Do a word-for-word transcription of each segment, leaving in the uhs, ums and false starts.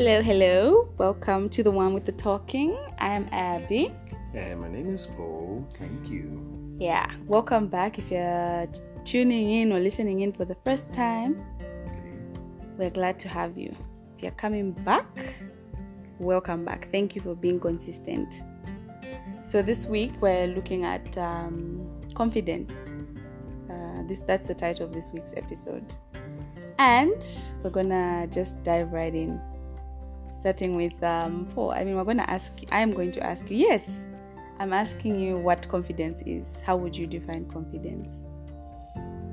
Hello, hello. Welcome to The One With The Talking. I'm Abby. And my name is Bo. Thank you. Yeah, welcome back. If you're tuning in or listening in for the first time, we're glad to have you. If you're coming back, welcome back. Thank you for being consistent. So this week we're looking at um, confidence. Uh, this that's the title of this week's episode. And we're going to just dive right in. Starting with, um, Paul, I mean, we're going to ask, I'm going to ask you, yes, I'm asking you what confidence is. How would you define confidence?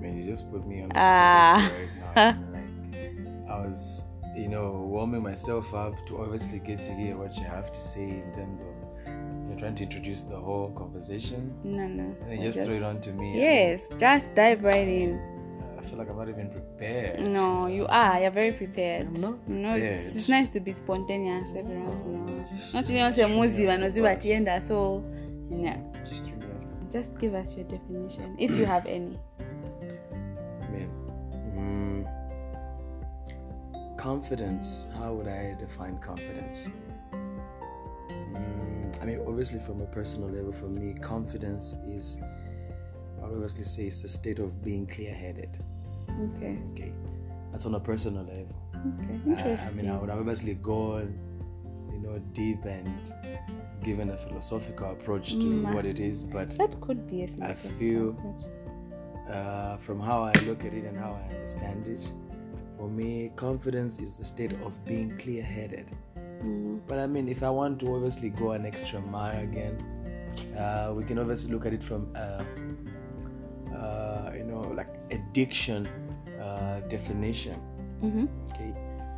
Man, you just put me on the ah. right now. Like, I was, you know, warming myself up to obviously get to hear what you have to say in terms of trying to introduce the whole conversation. No, no. And just, just throw it on to me. Yes, and just dive right in. I feel like I'm not even prepared. No, you are. You're very prepared. I'm not prepared. No, it's, it's nice to be spontaneous. Everyone's no. Not in your muzi, but noziwa at the end. So, yeah. Just remember. Just give us your definition, if you have any. Man, mm. confidence. How would I define confidence? I mean, obviously from a personal level, for me, confidence is, I would obviously say it's a state of being clear-headed. Okay. Okay. That's on a personal level. Okay, interesting. I, I mean, I would have obviously gone, you know, deep and given a philosophical approach to mm. what it is, but... That could be a philosophical I feel, uh, from how I look at it and how I understand it, for me, confidence is the state of being clear-headed. Mm-hmm. But I mean, if I want to obviously go an extra mile again, uh, we can obviously look at it from, uh, uh, you know, like addiction uh, definition. Mm-hmm. Okay.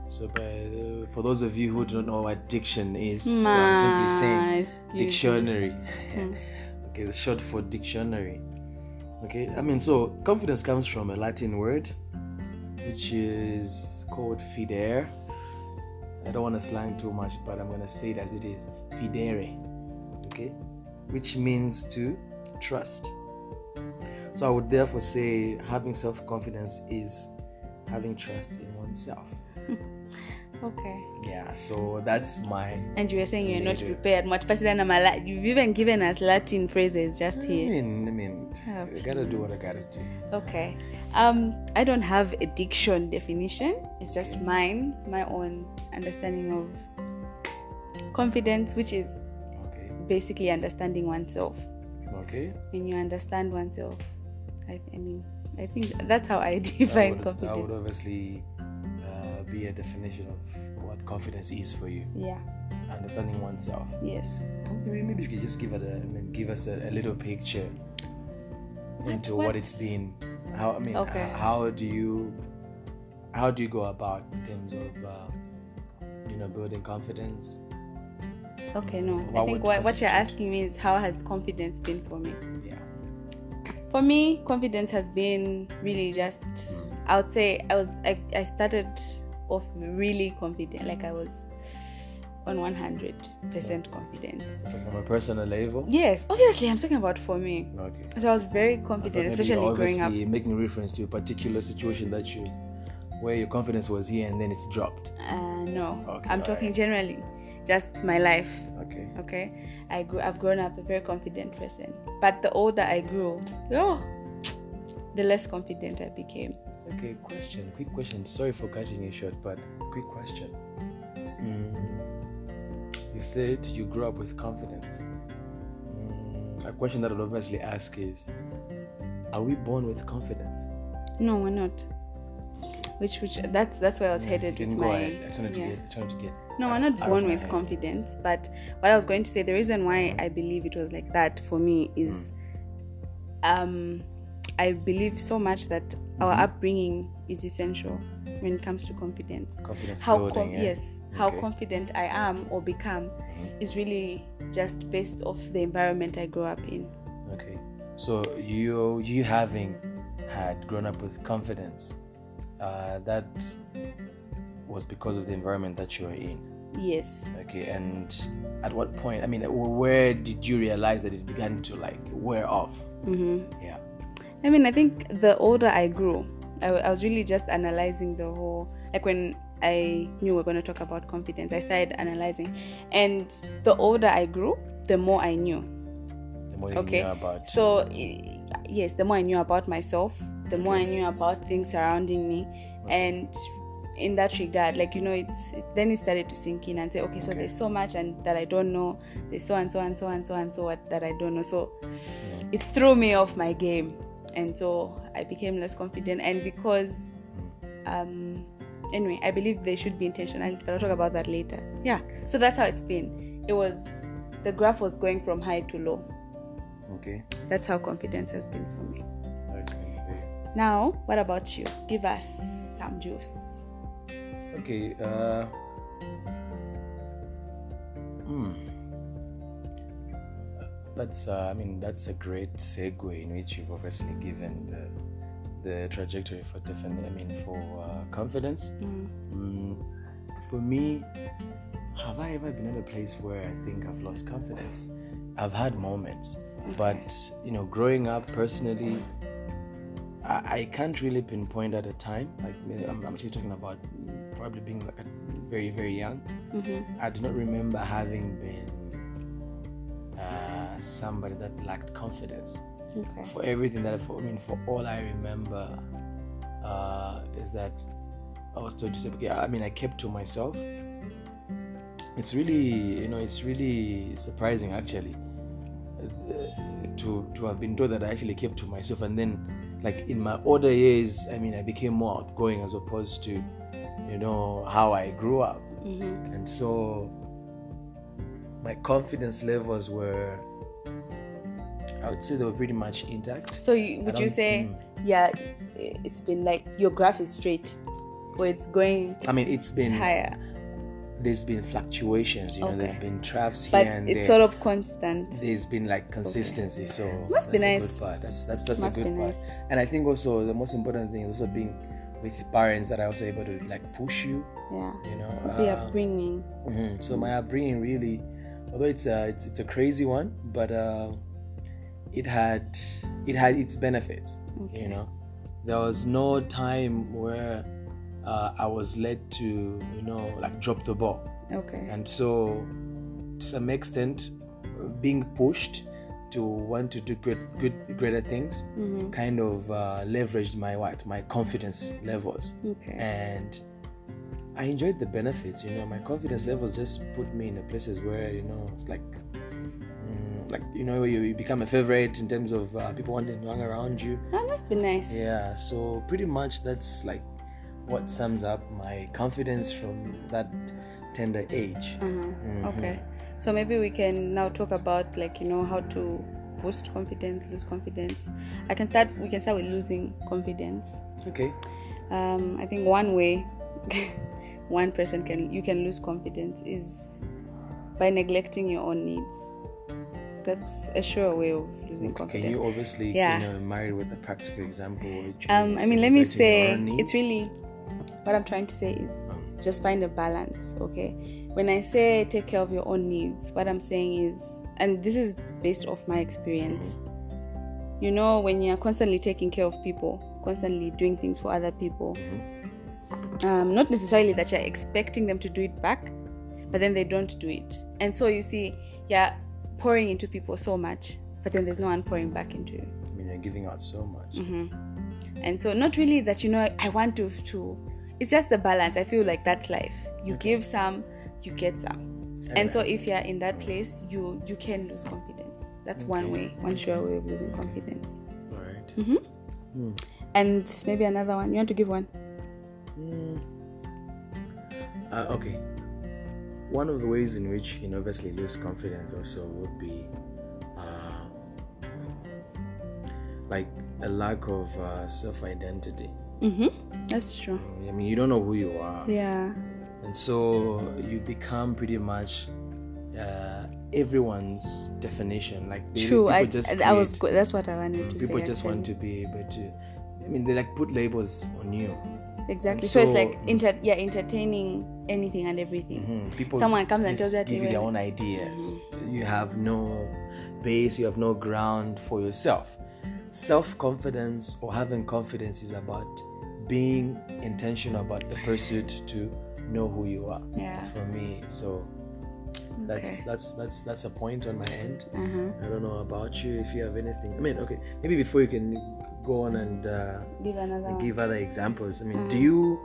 So, but, uh, for those of you who don't know what diction is, so I'm simply saying excuse dictionary. Mm-hmm. Okay, the short for dictionary. Okay. I mean, so confidence comes from a Latin word, which is called fidere. I don't want to slang too much, but I'm going to say it as it is. Fidere. Okay? Which means to trust. So I would therefore say having self-confidence is having trust in oneself. Okay. Yeah, so that's my... And you were saying you're not prepared. You've even given us Latin phrases just here. I mean, I mean, okay. I got to do what I got to do. Okay. Um, I don't have a diction definition. It's just mine, my own understanding of confidence, which is okay. basically understanding oneself. Okay. When you understand oneself, I, I mean, I think that's how I define I would, confidence. I would obviously... be a definition of what confidence is for you. Yeah. Understanding oneself. Yes. Okay, maybe you could just give it a, I mean, give us a, a little picture what, into what? what it's been. How I mean, okay. uh, how do you, how do you go about in terms of, uh, you know, building confidence? Okay, no. What I think what, what you're asking me is how has confidence been for me? Yeah. For me, confidence has been really just. I would say I was. I, I started. Of really confident, like I was on one hundred percent confident. It's like on a personal level? Yes, obviously, I'm talking about for me. Okay. So I was very confident, especially growing up. Making reference to a particular situation that you, where your confidence was here and then it's dropped. Uh, no, okay, I'm talking right. generally, just my life. Okay. Okay. I grew. I've grown up a very confident person, but the older I grew, oh, the less confident I became. Okay, question, quick question. Sorry for cutting you short, but quick question. Mm. You said you grew up with confidence. Mm. A question that I'll obviously ask is, are we born with confidence? No, we're not. Which, which, that's that's where I was yeah, headed with my... I turned yeah. to, to get... No, we're not born with confidence, but what I was going to say, the reason why I believe it was like that for me is... Mm. um. I believe so much that our upbringing is essential when it comes to confidence. Confidence how building, com- yeah. Yes, okay. How confident I am or become mm-hmm. is really just based off the environment I grew up in. Okay, so you you having had grown up with confidence, uh, that was because of the environment that you were in. Yes. Okay, and at what point? I mean, where did you realize that it began to like wear off? Mm-hmm. Yeah. I mean, I think the older I grew, I, I was really just analyzing the whole... Like when I knew we were going to talk about confidence. I started analyzing, and the older I grew, the more I knew. The more you okay. knew about. So yes, the more I knew about myself, the more I knew about things surrounding me, and in that regard, like, you know, it's it, then it started to sink in and say, okay, so okay. there's so much and that I don't know. There's so and so and so and so and so what that I don't know. So it threw me off my game, and so I became less confident. And because, um, anyway, I believe there should be intentionality, but I'll talk about that later. Yeah. So that's how it's been. It was the graph was going from high to low. Okay. That's how confidence has been for me. Okay. Now, what about you? Give us some juice. Okay, uh, hmm. that's, uh, I mean, that's a great segue in which you've obviously given the, the trajectory for, different, I mean, for uh, confidence. Mm-hmm. Mm, for me, have I ever been at a place where I think I've lost confidence? I've had moments, okay. but, you know, growing up personally, I, I can't really pinpoint at a time. Like, I'm, I'm actually talking about probably being like very, very young. Mm-hmm. I do not remember having been uh, somebody that lacked confidence. Okay. For everything that I, for, I mean, for all I remember uh, is that I was told to say, okay, I mean, I kept to myself. It's really, you know, it's really surprising actually to to have been told that I actually kept to myself. And then, like, in my older years, I mean, I became more outgoing as opposed to, you know, how I grew up. Mm-hmm. And so my confidence levels were, I would say, they were pretty much intact. So you, would you say, mm, yeah, it's been like your graph is straight, or it's going? I mean, it's been it's higher. There's been fluctuations, you know. Okay. There've been troughs here but and there. But it's sort of constant. There's been like consistency, okay. so must that's be the nice. Good part. That's that's that's must the good part. Nice. And I think also the most important thing is also being with parents that are also able to like push you, yeah, you know, uh, the upbringing. Mm-hmm. So my upbringing really, although it's a it's, it's a crazy one, but uh, it had it had its benefits. Okay. You know, there was no time where uh, I was led to, you know, like drop the ball. Okay. And so, to some extent, being pushed to want to do good, good, greater things, mm-hmm, kind of uh, leveraged my what, my confidence levels, okay. and I enjoyed the benefits. You know, my confidence levels just put me in the places where, you know, it's like, mm, like, you know, you, you become a favorite in terms of uh, people wanting to hang around you. That must be nice. Yeah. So pretty much that's like what sums up my confidence from that tender age. Uh-huh. Mm-hmm. Okay. So maybe we can now talk about, like, you know, how to boost confidence, lose confidence. I can start, we can start with losing confidence. Okay. Um, I think one way one person can, you can lose confidence is by neglecting your own needs. That's a sure way of losing confidence. Can you obviously, yeah. you know, married with a practical example? Um, I mean, let me say, it's really, what I'm trying to say is just find a balance, okay? When I say take care of your own needs, what I'm saying is, and this is based off my experience, you know, when you're constantly taking care of people, constantly doing things for other people, um, not necessarily that you're expecting them to do it back, but then they don't do it. And so you see, you're pouring into people so much, but then there's no one pouring back into you. I mean, you're giving out so much. Mm-hmm. And so not really that, you know, I want to, to, it's just the balance. I feel like that's life. You okay. give some, you get some, okay. and so if you're in that place, you you can lose confidence. That's okay. one way, one sure way of losing okay. confidence. All right. Mhm. Mm. And maybe another one. You want to give one? Mm. Uh, okay. One of the ways in which you know, obviously lose confidence also would be uh, like a lack of uh, self-identity. Mhm. That's true. I mean, you don't know who you are. Yeah. And so you become pretty much uh, everyone's definition. Like they, True, people I, just create, I was go- that's what I wanted to people say. People just actually. want to be able to. I mean, they like put labels on you. Exactly. So, so it's like inter- yeah, entertaining anything and everything. Mm-hmm. People Someone comes and tells you give you their own ideas. Mm-hmm. You have no base. You have no ground for yourself. Self-confidence or having confidence is about being intentional about the pursuit to know who you are. Yeah. For me, so that's okay. that's that's that's a point on my end. Mm-hmm. I don't know about you, if you have anything. I mean, okay, maybe before you can go on and uh, give, and give other examples. I mean, mm. do you?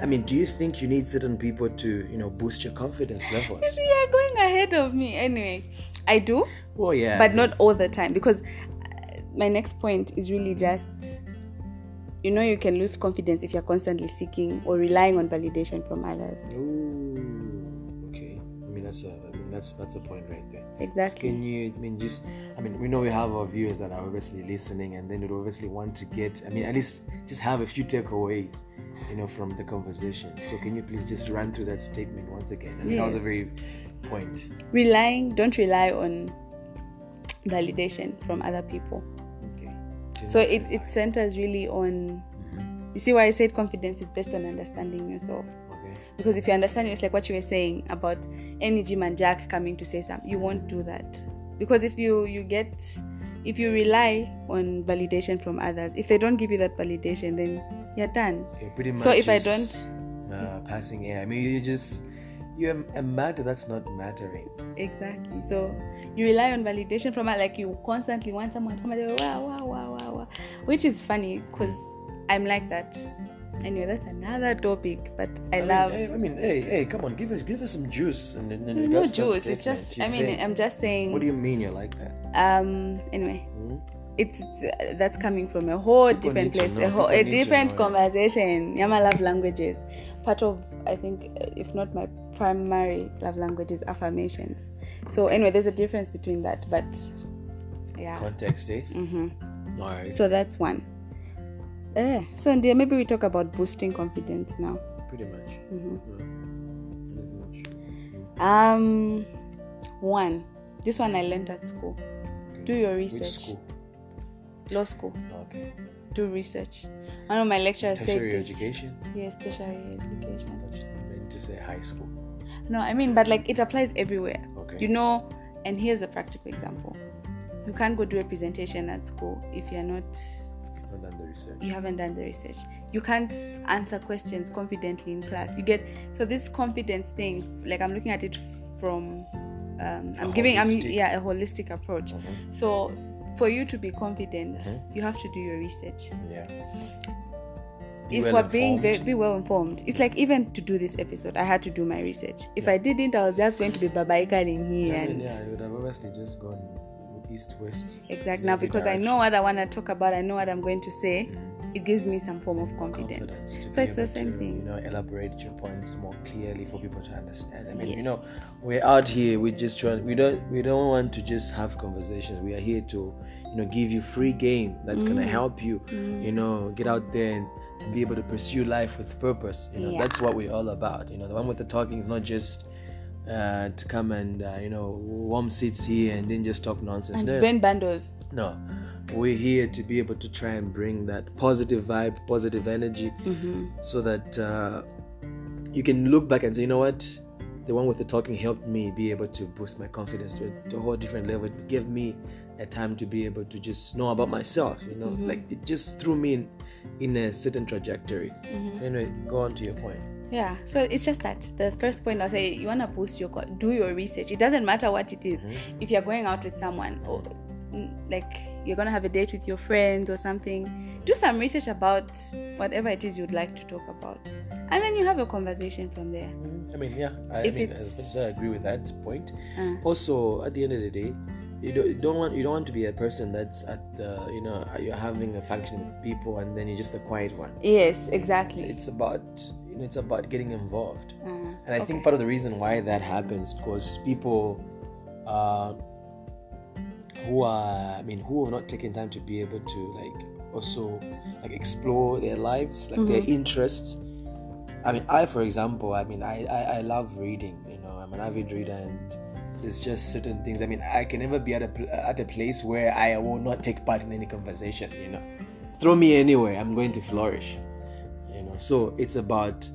I mean, do you think you need certain people to, you know, boost your confidence levels? You see, you're going ahead of me. Anyway, I do. Well, yeah, but not all the time, because my next point is really just, you know, you can lose confidence if you're constantly seeking or relying on validation from others. Ooh, okay. I mean, that's a, I mean, that's that's a point right there. Exactly. So can you? I mean, just. I mean, we know we have our viewers that are obviously listening, and then they obviously want to get. I mean, at least just have a few takeaways, you know, from the conversation. So can you please just run through that statement once again? I mean, yes. That was a very point. Relying, don't rely on validation from other people. Okay. So it, it centers really on, mm-hmm. you see why I said confidence is based on understanding yourself. Okay. Because if you understand, it's like what you were saying about any Jim and Jack coming to say something, you won't do that. Because if you, you get, if you rely on validation from others, if they don't give you that validation, then you're done. You're pretty much so if just, I don't uh, passing air. I mean, you just you're a matter that's not mattering. Exactly. So you rely on validation from it, like you constantly want someone to come and say wow wow wow wow wow, which is funny because I'm like that. Anyway, that's another topic. But I, I love. Mean, I, I mean, hey hey, come on, give us give us some juice and then no juice. It's just She's I mean saying, I'm just saying. What do you mean you're like that? Um. Anyway. Mm-hmm. It's, it's uh, that's coming from a whole people different place, a whole a different know, conversation. Yeah. Yeah, my love languages. Part of, I think, if not my primary love language is affirmations. So anyway, there's a difference between that, but yeah. Context, eh? Mm-hmm. All right. So that's one. Uh, so India, maybe we talk about boosting confidence now. Pretty much. Mm-hmm. Yeah. Pretty much. Um, one. This one I learned at school. Okay. Do your research. Which school? Law school. Okay. Do research. One of my lecturers said tertiary education? Yes, tertiary education. I meant to say high school. No, I mean, but like it applies everywhere. Okay. You know, and here's a practical example. You can't go do a presentation at school if you're not... Haven't done the research. You haven't done the research. You can't answer questions confidently in class. You get... So this confidence thing, like I'm looking at it from... Um, I'm a giving... I'm Yeah, a holistic approach. Mm-hmm. So... For you to be confident, mm-hmm. you have to do your research. Yeah. Be if well we're informed. being very be well informed, it's like even to do this episode, I had to do my research. If yeah. I didn't, I was just going to be babaikaling here. Yeah, and yeah, you would have obviously just gone east west. Exactly. Now because direction. I know what I want to talk about, I know what I'm going to say. Mm-hmm. It gives me some form of confidence. confidence so it's the same to, thing. You know, elaborate your points more clearly for people to understand. I mean, yes. you know. We're out here. We just try. We don't. We don't want to just have conversations. We are here to, you know, give you free game that's mm. gonna help you, mm. you know, get out there and, and be able to pursue life with purpose. You know, yeah. that's what we're all about. You know, the one with the talking is not just uh, to come and uh, you know warm seats here and then just talk nonsense. And no. Burn bundles. No, we're here to be able to try and bring that positive vibe, positive energy, mm-hmm. so that uh, you can look back and say, you know what. The one with the talking helped me be able to boost my confidence to a, to a whole different level. It gave me a time to be able to just know about myself, you know, mm-hmm. like it just threw me in, in a certain trajectory. Mm-hmm. Anyway, go on to your point. Yeah, so it's just that the first point I'll say, you want to boost your, do your research. It doesn't matter what it is. Mm-hmm. If you're going out with someone or like you're going to have a date with your friends or something, do some research about whatever it is you'd like to talk about. And then you have a conversation from there. I mean, yeah, I, I mean, it's... I agree with that point. Uh, also, at the end of the day, you don't, you don't want you don't want to be a person that's at the, you know, you're having a function with people and then you're just the quiet one. Yes, exactly. It's about, you know, it's about getting involved. Uh, and I okay. think part of the reason why that happens because people uh, who are, I mean, who have not taken time to be able to like also like explore their lives, like mm-hmm. their interests. I mean, I, for example, I mean, I, I, I love reading, you know, I'm an avid reader and there's just certain things. I mean, I can never be at a, at a place where I will not take part in any conversation, you know. Throw me anywhere, I'm going to flourish, you know. So it's about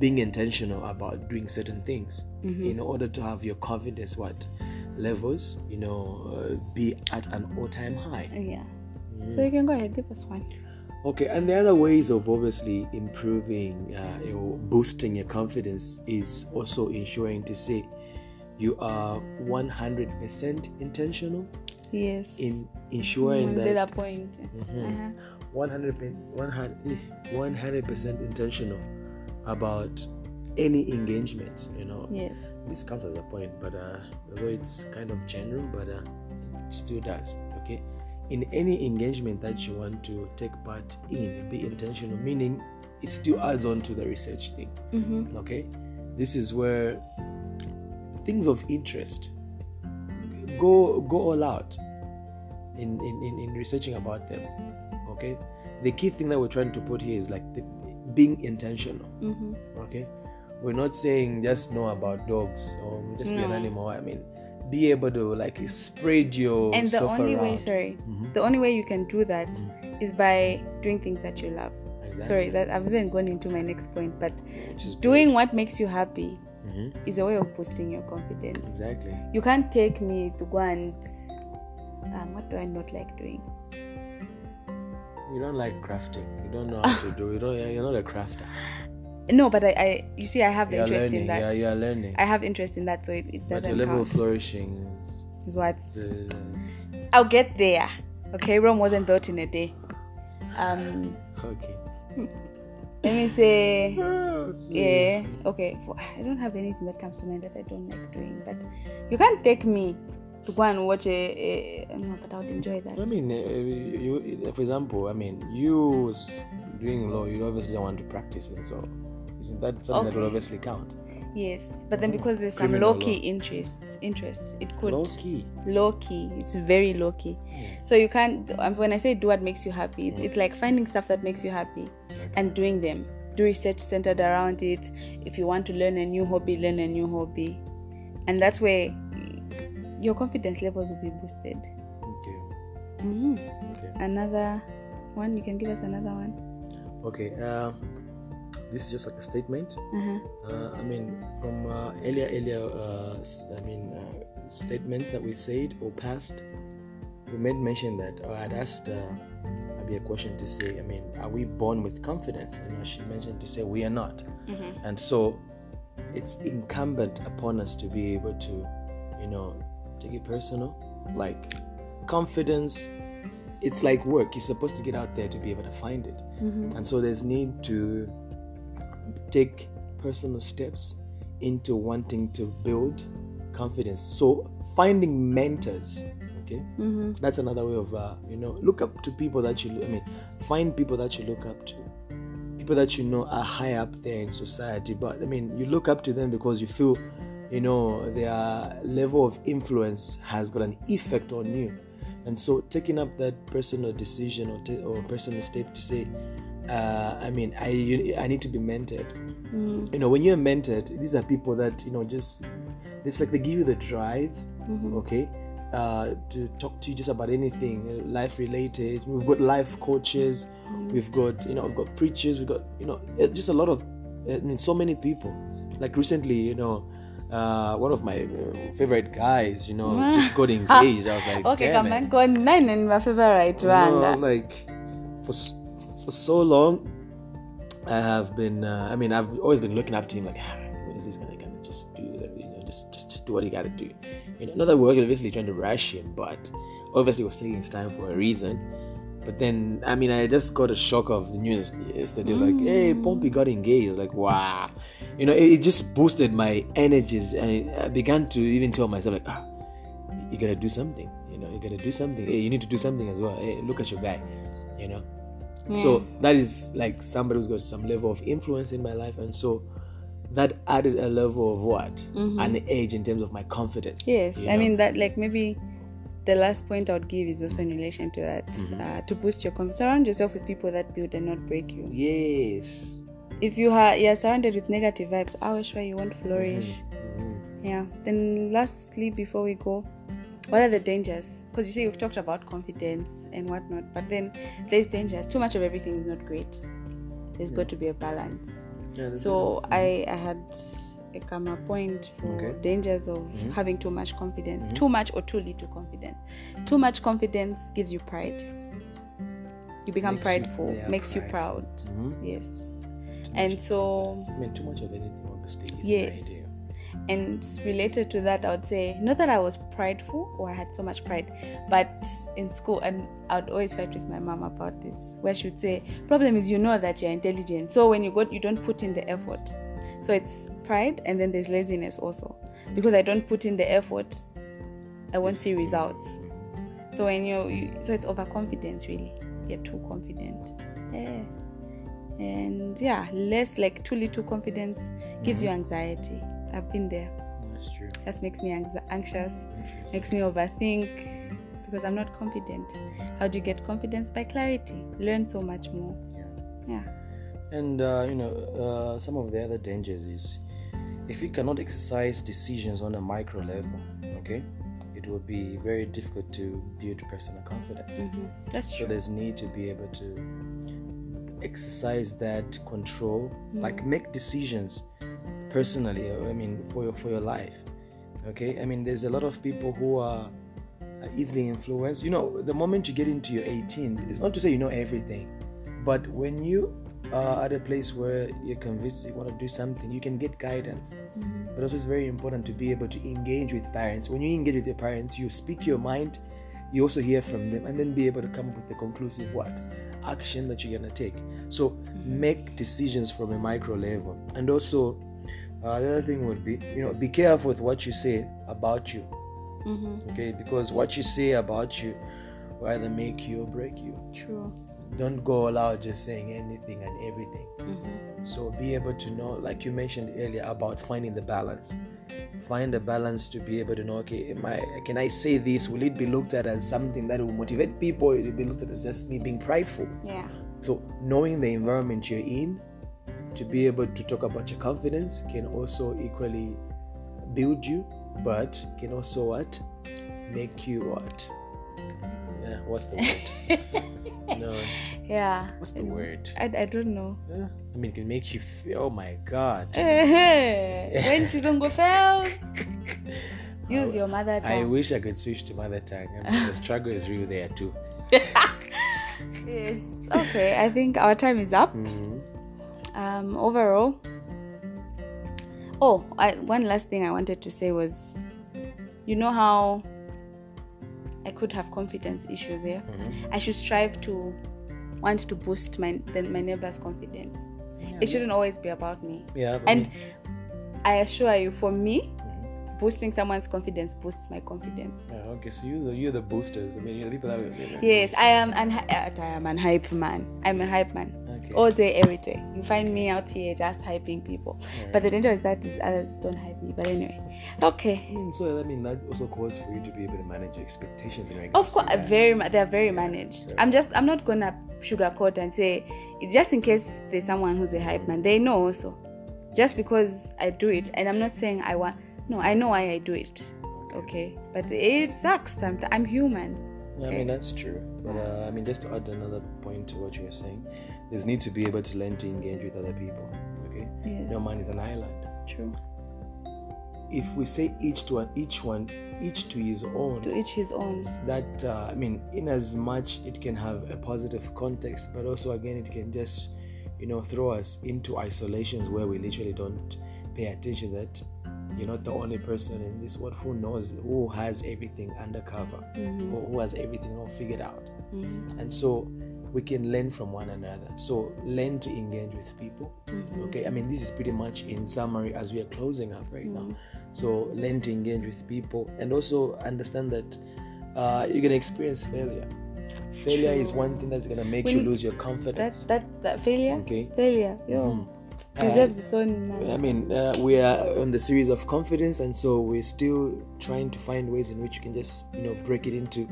being intentional about doing certain things mm-hmm. in order to have your confidence, what, levels, you know, uh, be at an all-time high. Yeah. Mm. So you can go ahead, give us one. Okay, and the other ways of obviously improving uh, or boosting your confidence is also ensuring to say you are one hundred percent intentional. Yes. In ensuring mm, that point. Mm-hmm, uh-huh. one hundred percent intentional about any engagement, you know. Yes. This comes as a point, but uh, although it's kind of general, but uh, it still does. Okay. In any engagement that you want to take part in, be intentional, meaning it still adds on to the research thing. Mm-hmm. Okay. This is where things of interest go go all out in, in, in, in researching about them. Okay. The key thing that we're trying to put here is like the, being intentional. Mm-hmm. Okay. We're not saying just know about dogs or just no. be an animal. I mean, be able to like spread your and the only around. way sorry mm-hmm. the only way you can do that mm-hmm. is by doing things that you love. Exactly. Sorry that I've even gone into my next point, but doing good. What makes you happy mm-hmm. is a way of boosting your confidence. Exactly. You can't take me to go and um, what do I not like doing? You don't like crafting. You don't know how to do. You don't. You're not a crafter. No, but I, I you see, I have the you're interest learning. in that. Yeah, you are learning. I have interest in that, so it, it doesn't. But your level count. of flourishing is what. The... I'll get there. Okay, Rome wasn't built in a day. Um. Okay. Let me say. Yeah. Okay. For, I don't have anything that comes to mind that I don't like doing, but you can't take me to go and watch a, a no, but I would enjoy that. I mean, you, for example, I mean, you doing law, you obviously don't want to practice, and so isn't that something okay. that will obviously count? Yes, but then because there's some low key interest, interest, it could low key, low key. It's very low key. Yeah. So you can't. When I say do what makes you happy, it's, yeah. it's like finding stuff that makes you happy okay. and doing them. Do research centered around it. If you want to learn a new hobby, learn a new hobby, and that's where your confidence levels will be boosted. Okay. Mm-hmm. Okay. Another one. You can give us another one. Okay. Um, this is just like a statement. Uh-huh. Uh, I mean, from uh, earlier, earlier. Uh, I mean, uh, statements that we said or passed. We made mention that uh, I had asked uh, Abby a question to say. I mean, are we born with confidence? You know, she mentioned to say we are not, mm-hmm. and so it's incumbent upon us to be able to, you know. Take it personal. Like confidence, it's like work. You're supposed to get out there to be able to find it. Mm-hmm. And so there's need to take personal steps into wanting to build confidence. So finding mentors, okay? Mm-hmm. That's another way of, uh, you know, look up to people that you, I mean, find people that you look up to. People that you know are high up there in society. But, I mean, you look up to them because you feel... You know, their level of influence has got an effect on you. And so taking up that personal decision or, t- or personal step to say, uh, I mean, I you, I need to be mentored. Mm. You know, when you're mentored, these are people that, you know, just, it's like they give you the drive, mm-hmm. okay, uh, to talk to you just about anything, life related. We've got life coaches. Mm. We've got, you know, we've got preachers. We've got, you know, just a lot of, I mean, so many people. Like recently, you know, Uh, one of my uh, favorite guys, you know, just got engaged. I was like, okay, come on, go nine in my favorite one. I was like, for for so long, I have been. Uh, I mean, I've always been looking up to him, like, ah, when is this gonna kind of just do? You know, just just just do what you gotta do. You know, not that we're obviously trying to rush him, but obviously it was taking his time for a reason. But then, I mean, I just got a shock of the news yesterday. Mm. Like, hey, Pompey got engaged. I was like, wow. You know, it, it just boosted my energies. And I began to even tell myself, like, ah, you got to do something. You know, you got to do something. Hey, you need to do something as well. Hey, look at your guy. You know? Yeah. So that is like somebody who's got some level of influence in my life. And so that added a level of what? Mm-hmm. An edge in terms of my confidence. Yes. You know? I mean, that like maybe... The last point I would give is also in relation to that. Mm-hmm. Uh, to boost your confidence, surround yourself with people that build and not break you. Yes. If you are you are surrounded with negative vibes, I will sure you won't flourish. Mm-hmm. Mm-hmm. Yeah. Then lastly, before we go, what are the dangers? Because you see, we've talked about confidence and whatnot, but then there's dangers. Too much of everything is not great. There's yeah. got to be a balance. Yeah, so I, I had... a comma point for okay. dangers of mm-hmm. having too much confidence, mm-hmm. too much or too little confidence. Too much confidence gives you pride. you become makes prideful, you, makes pride. you proud. Mm-hmm. Yes. Too and so... I mean, too much of anything, obviously, isn't yes. ideal. And related to that, I would say, not that I was prideful or I had so much pride, but in school, and I would always fight with my mom about this, where she would say, problem is you know that you're intelligent, so when you go, you don't put in the effort. So it's pride, and then there's laziness also. Because I don't put in the effort, I won't see results. So when you, you so it's overconfidence really. You're too confident. Yeah. And yeah, less like too little confidence gives you anxiety. I've been there. That's true. That makes me anx- anxious, makes me overthink because I'm not confident. How do you get confidence? By clarity. Learn so much more. Yeah. Yeah. And uh, you know, uh, some of the other dangers is if you cannot exercise decisions on a micro level, okay, it will be very difficult to build personal confidence. Mm-hmm. That's true. So there's need to be able to exercise that control, mm-hmm. like make decisions. Personally, I mean, for your for your life, okay. I mean, there's a lot of people who are easily influenced. You know, the moment you get into your eighteen, it's not to say you know everything, but when you are at a place where you're convinced you want to do something, you can get guidance. Mm-hmm. But also, it's very important to be able to engage with parents. When you engage with your parents, you speak your mind, you also hear from them, and then be able to come up with the conclusive what action that you're gonna take. So mm-hmm. make decisions from a micro level, and also. Uh, the other thing would be, you know, be careful with what you say about you, mm-hmm. okay? Because what you say about you will either make you or break you. True. Don't go all out just saying anything and everything. Mm-hmm. So be able to know, like you mentioned earlier, about finding the balance. Find a balance to be able to know, okay, am I, can I say this? Will it be looked at as something that will motivate people? It will be looked at as just me being prideful. Yeah. So knowing the environment you're in, to be able to talk about your confidence can also equally build you, but can also what? Make you what? Yeah, what's the word? no. Yeah. What's the I, word? I, I don't know. Yeah. I mean, it can make you feel, oh my God. When Chizongo fails, use your mother tongue. I wish I could switch to mother tongue. I mean, the struggle is real there too. Yes. Okay, I think our time is up. Mm-hmm. Um, overall, oh, I, one last thing I wanted to say was, you know how I could have confidence issues here. Mm-hmm. I should strive to want to boost my the, my neighbor's confidence. Yeah. It shouldn't always be about me. Yeah. And me. I assure you, for me, mm-hmm. boosting someone's confidence boosts my confidence. Yeah, okay, so you you're the boosters. I mean, you're the people that. We're yes, I am an I am an hype man. I'm a hype man. All day, every day. You find me out here just hyping people. Right. But the danger is that is others don't hype me. But anyway, okay. Mm, so I mean that also calls for you to be able to manage your expectations. And of course, very ma- they are very yeah, managed. So. I'm just I'm not gonna sugarcoat and say just in case there's someone who's a hype man. They know also, just because I do it, and I'm not saying I want. No, I know why I do it. Okay, okay? But it sucks sometimes. I'm human. Okay. I mean that's true. But uh, I mean just to add another point to what you were saying. There's need to be able to learn to engage with other people. Okay? Yes. No man is an island. True. If we say each to an, each one, each to his own. To each his own. That, uh, I mean, in as much it can have a positive context, but also again, it can just, you know, throw us into isolations where we literally don't pay attention that you're not the only person in this world who knows, who has everything undercover, mm-hmm. or who has everything all figured out. Mm-hmm. And so, we can learn from one another. So learn to engage with people. Mm-hmm. Okay, I mean this is pretty much in summary as we are closing up right mm-hmm. now. So learn to engage with people and also understand that uh, you're gonna experience failure. Failure True. Is one thing that's gonna make when you lose your confidence. That that, that failure. Okay. Failure. Yeah. Mm-hmm. Deserves uh, its own. Uh, I mean, uh, we are on the series of confidence, and so we're still trying to find ways in which you can just you know break it into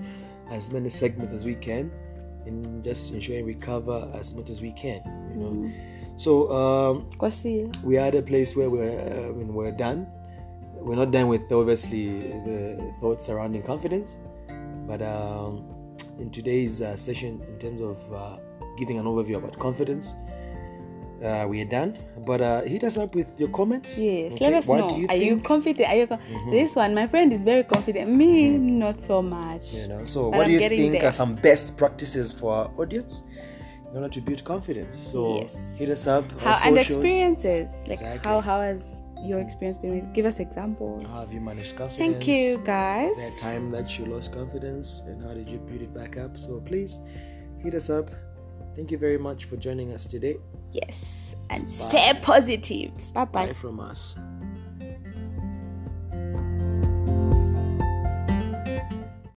as many segments as we can. And just ensuring we cover as much as we can, you know. Mm-hmm. So um, we are at a place where we're, uh, when we're done. We're not done with obviously the thoughts surrounding confidence, but um, in today's uh, session, in terms of uh, giving an overview about confidence, uh, we are done. But uh, hit us up with your comments. Yes, okay. Let us what know. You are think? you confident? Are you con- mm-hmm. This one, my friend is very confident. Me, mm-hmm. not so much. You know. So, but what I'm do you think there. are some best practices for our audience in order to build confidence? So, yes. hit us up. How and experiences like exactly. how how has your experience been with? Give us examples. How have you managed confidence? Thank you, guys. Is there a time that you lost confidence, and how did you build it back up? So, please hit us up. Thank you very much for joining us today. Yes. And bye. Stay positive. Bye-bye. Bye from us.